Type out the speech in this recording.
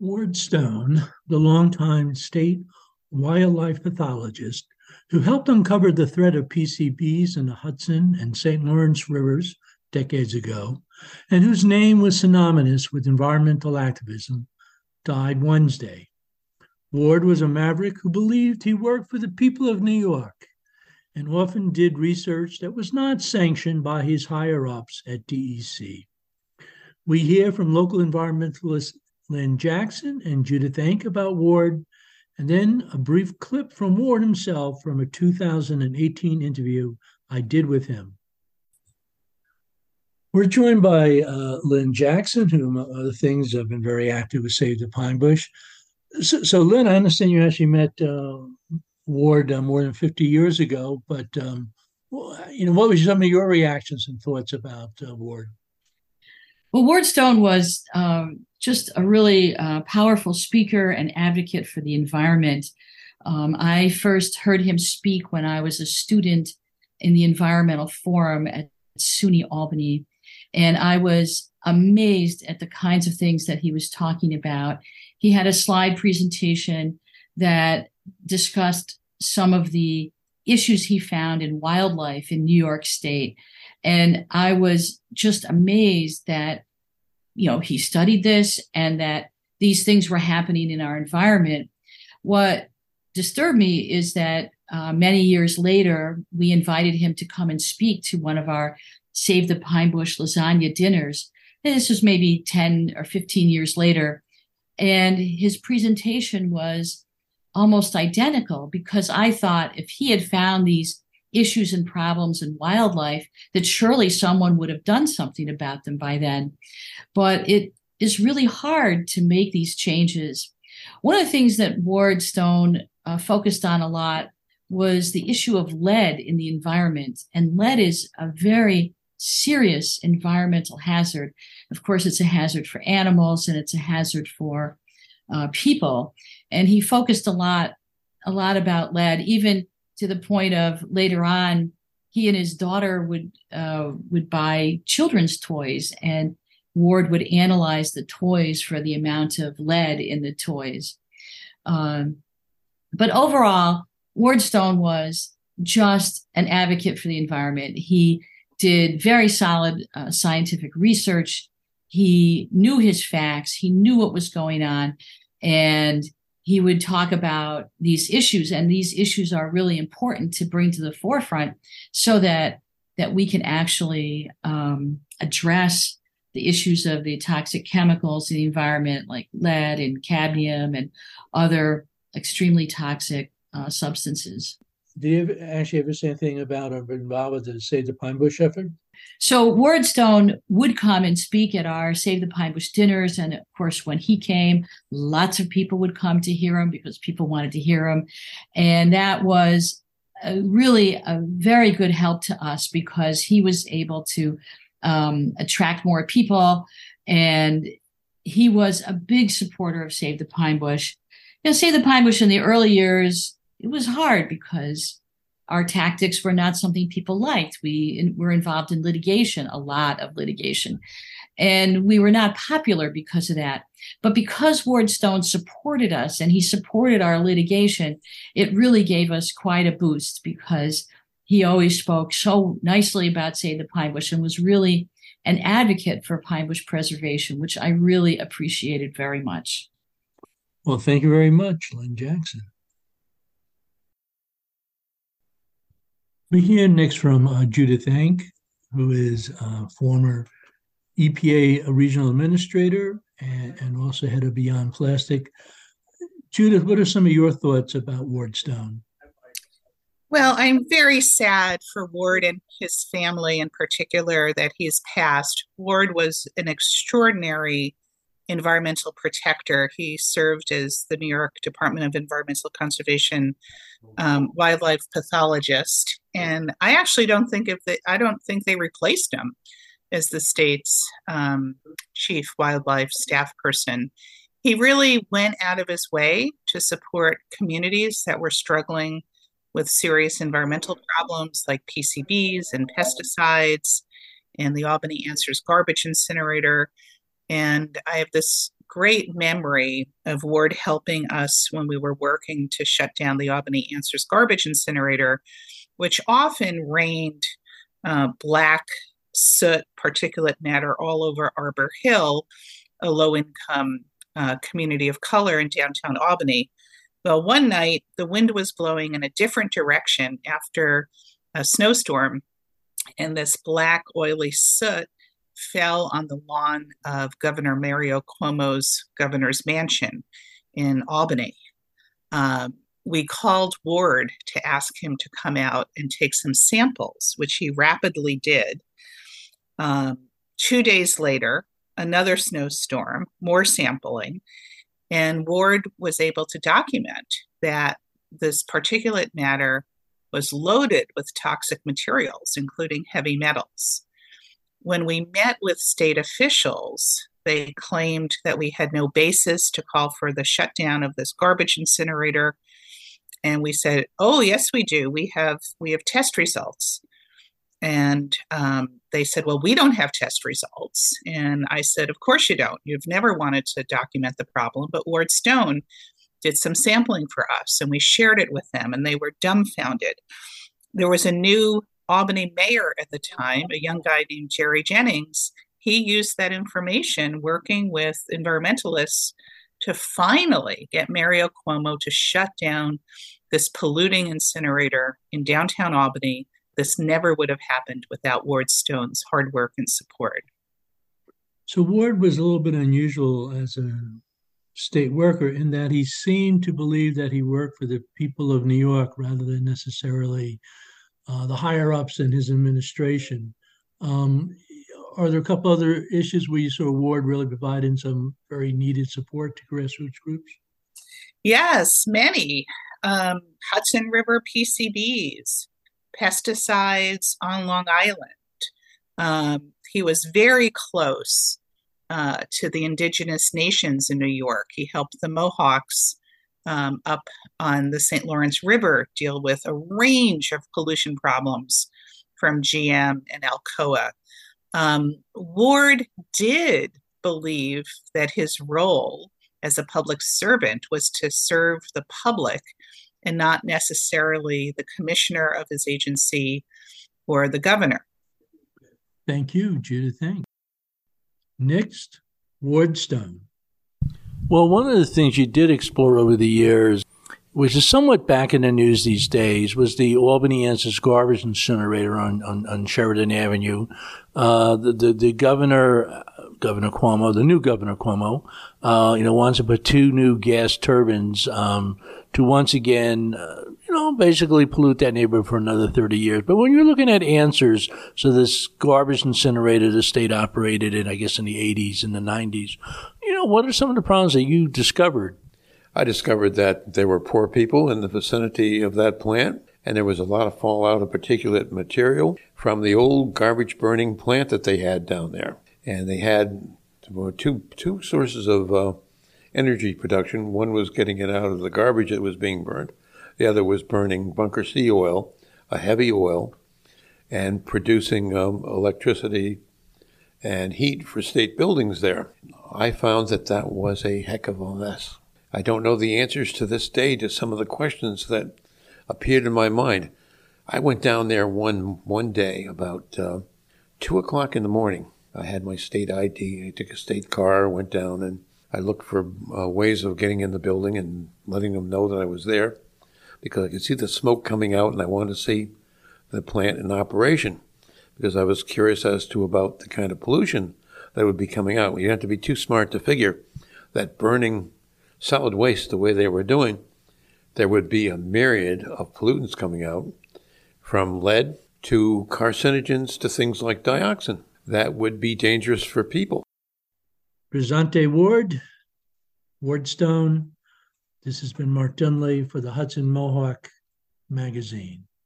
Ward Stone, the longtime state wildlife pathologist who helped uncover the threat of PCBs in the Hudson and St. Lawrence rivers decades ago, and whose name was synonymous with environmental activism, died Wednesday. Ward was a maverick who believed he worked for the people of New York and often did research that was not sanctioned by his higher-ups at DEC. We hear from local environmentalists Lynn Jackson and Judith Enck about Ward, and then a brief clip from Ward himself from a 2018 interview I did with him. We're joined by Lynn Jackson, who, among other things, have been very active with Save the Pine Bush. So Lynn, I understand you actually met Ward more than 50 years ago, but what was some of your reactions and thoughts about Ward? Well, Ward Stone was just a really powerful speaker and advocate for the environment. I first heard him speak when I was a student in the environmental forum at SUNY Albany, and I was amazed at the kinds of things that he was talking about. He had a slide presentation that discussed some of the issues he found in wildlife in New York State. And I was just amazed that, he studied this and that these things were happening in our environment. What disturbed me is that many years later, we invited him to come and speak to one of our Save the Pine Bush lasagna dinners. And this was maybe 10 or 15 years later. And his presentation was almost identical, because I thought if he had found these issues and problems in wildlife, that surely someone would have done something about them by then. But it is really hard to make these changes. One of the things that Ward Stone focused on a lot was the issue of lead in the environment. And lead is a very serious environmental hazard. Of course, it's a hazard for animals and it's a hazard for people. And he focused a lot about lead, even to the point of later on, he and his daughter would buy children's toys, and Ward would analyze the toys for the amount of lead in the toys. But overall, Ward Stone was just an advocate for the environment. He did very solid scientific research. He knew his facts. He knew what was going on. And he would talk about these issues. And these issues are really important to bring to the forefront so that we can actually address the issues of the toxic chemicals in the environment, like lead and cadmium and other extremely toxic substances. Did you actually ever say anything about or involved with the Save the Pine Bush effort? So Ward Stone would come and speak at our Save the Pine Bush dinners. And of course, when he came, lots of people would come to hear him because people wanted to hear him. And that was really a very good help to us because he was able to attract more people. And he was a big supporter of Save the Pine Bush. Save the Pine Bush in the early years, it was hard because our tactics were not something people liked. We were involved in litigation, a lot of litigation. And we were not popular because of that. But because Ward Stone supported us and he supported our litigation, it really gave us quite a boost because he always spoke so nicely about Save the Pine Bush and was really an advocate for pine bush preservation, which I really appreciated very much. Well, thank you very much, Lynn Jackson. We hear next from Judith Enck, who is a former EPA regional administrator and also head of Beyond Plastic. Judith, what are some of your thoughts about Ward Stone? Well, I'm very sad for Ward and his family in particular that he's passed. Ward was an extraordinary environmental protector. He served as the New York Department of Environmental Conservation wildlife pathologist, and I actually don't think they replaced him as the state's chief wildlife staff person. He really went out of his way to support communities that were struggling with serious environmental problems like PCBs and pesticides, and the Albany Answers garbage incinerator. And I have this great memory of Ward helping us when we were working to shut down the Albany Answers garbage incinerator, which often rained black soot, particulate matter all over Arbor Hill, a low-income community of color in downtown Albany. Well, one night, the wind was blowing in a different direction after a snowstorm, and this black, oily soot fell on the lawn of Governor Mario Cuomo's governor's mansion in Albany. We called Ward to ask him to come out and take some samples, which he rapidly did. 2 days later, another snowstorm, more sampling, and Ward was able to document that this particulate matter was loaded with toxic materials, including heavy metals. When we met with state officials, they claimed that we had no basis to call for the shutdown of this garbage incinerator. And we said, oh, yes, we do. We have test results. And they said, well, we don't have test results. And I said, of course you don't. You've never wanted to document the problem. But Ward Stone did some sampling for us, and we shared it with them, and they were dumbfounded. There was a new Albany mayor at the time, a young guy named Jerry Jennings. He used that information working with environmentalists to finally get Mario Cuomo to shut down this polluting incinerator in downtown Albany. This never would have happened without Ward Stone's hard work and support. So Ward was a little bit unusual as a state worker in that he seemed to believe that he worked for the people of New York rather than necessarily the higher-ups in his administration. Are there a couple other issues where you saw Ward really providing some very needed support to grassroots groups? Yes, many. Hudson River PCBs, pesticides on Long Island. He was very close to the indigenous nations in New York. He helped the Mohawks up on the St. Lawrence River deal with a range of pollution problems from GM and Alcoa. Ward did believe that his role as a public servant was to serve the public and not necessarily the commissioner of his agency or the governor. Thank you, Judith Enck. Next, Ward Stone. Well, one of the things you did explore over the years, which is somewhat back in the news these days, was the Albany Answers garbage incinerator on Sheridan Avenue. The Governor Cuomo, the new Governor Cuomo, wants to put two new gas turbines to once again, basically pollute that neighborhood for another 30 years. But when you're looking at Answers, so this garbage incinerator the state operated in, I guess, in the 80s and the 90s, what are some of the problems that you discovered? I discovered that there were poor people in the vicinity of that plant, and there was a lot of fallout of particulate material from the old garbage-burning plant that they had down there. And they had two sources of energy production. One was getting it out of the garbage that was being burned. The other was burning bunker C oil, a heavy oil, and producing electricity and heat for state buildings there. I found that was a heck of a mess. I don't know the answers to this day to some of the questions that appeared in my mind. I went down there one day about 2 o'clock in the morning. I had my state ID. I took a state car, went down, and I looked for ways of getting in the building and letting them know that I was there, because I could see the smoke coming out and I wanted to see the plant in operation because I was curious as to about the kind of pollution that would be coming out. You have to be too smart to figure that burning solid waste the way they were doing, there would be a myriad of pollutants coming out, from lead to carcinogens to things like dioxin. That would be dangerous for people. Presente Ward, Ward Stone. This has been Mark Dunlea for the Hudson Mohawk Magazine.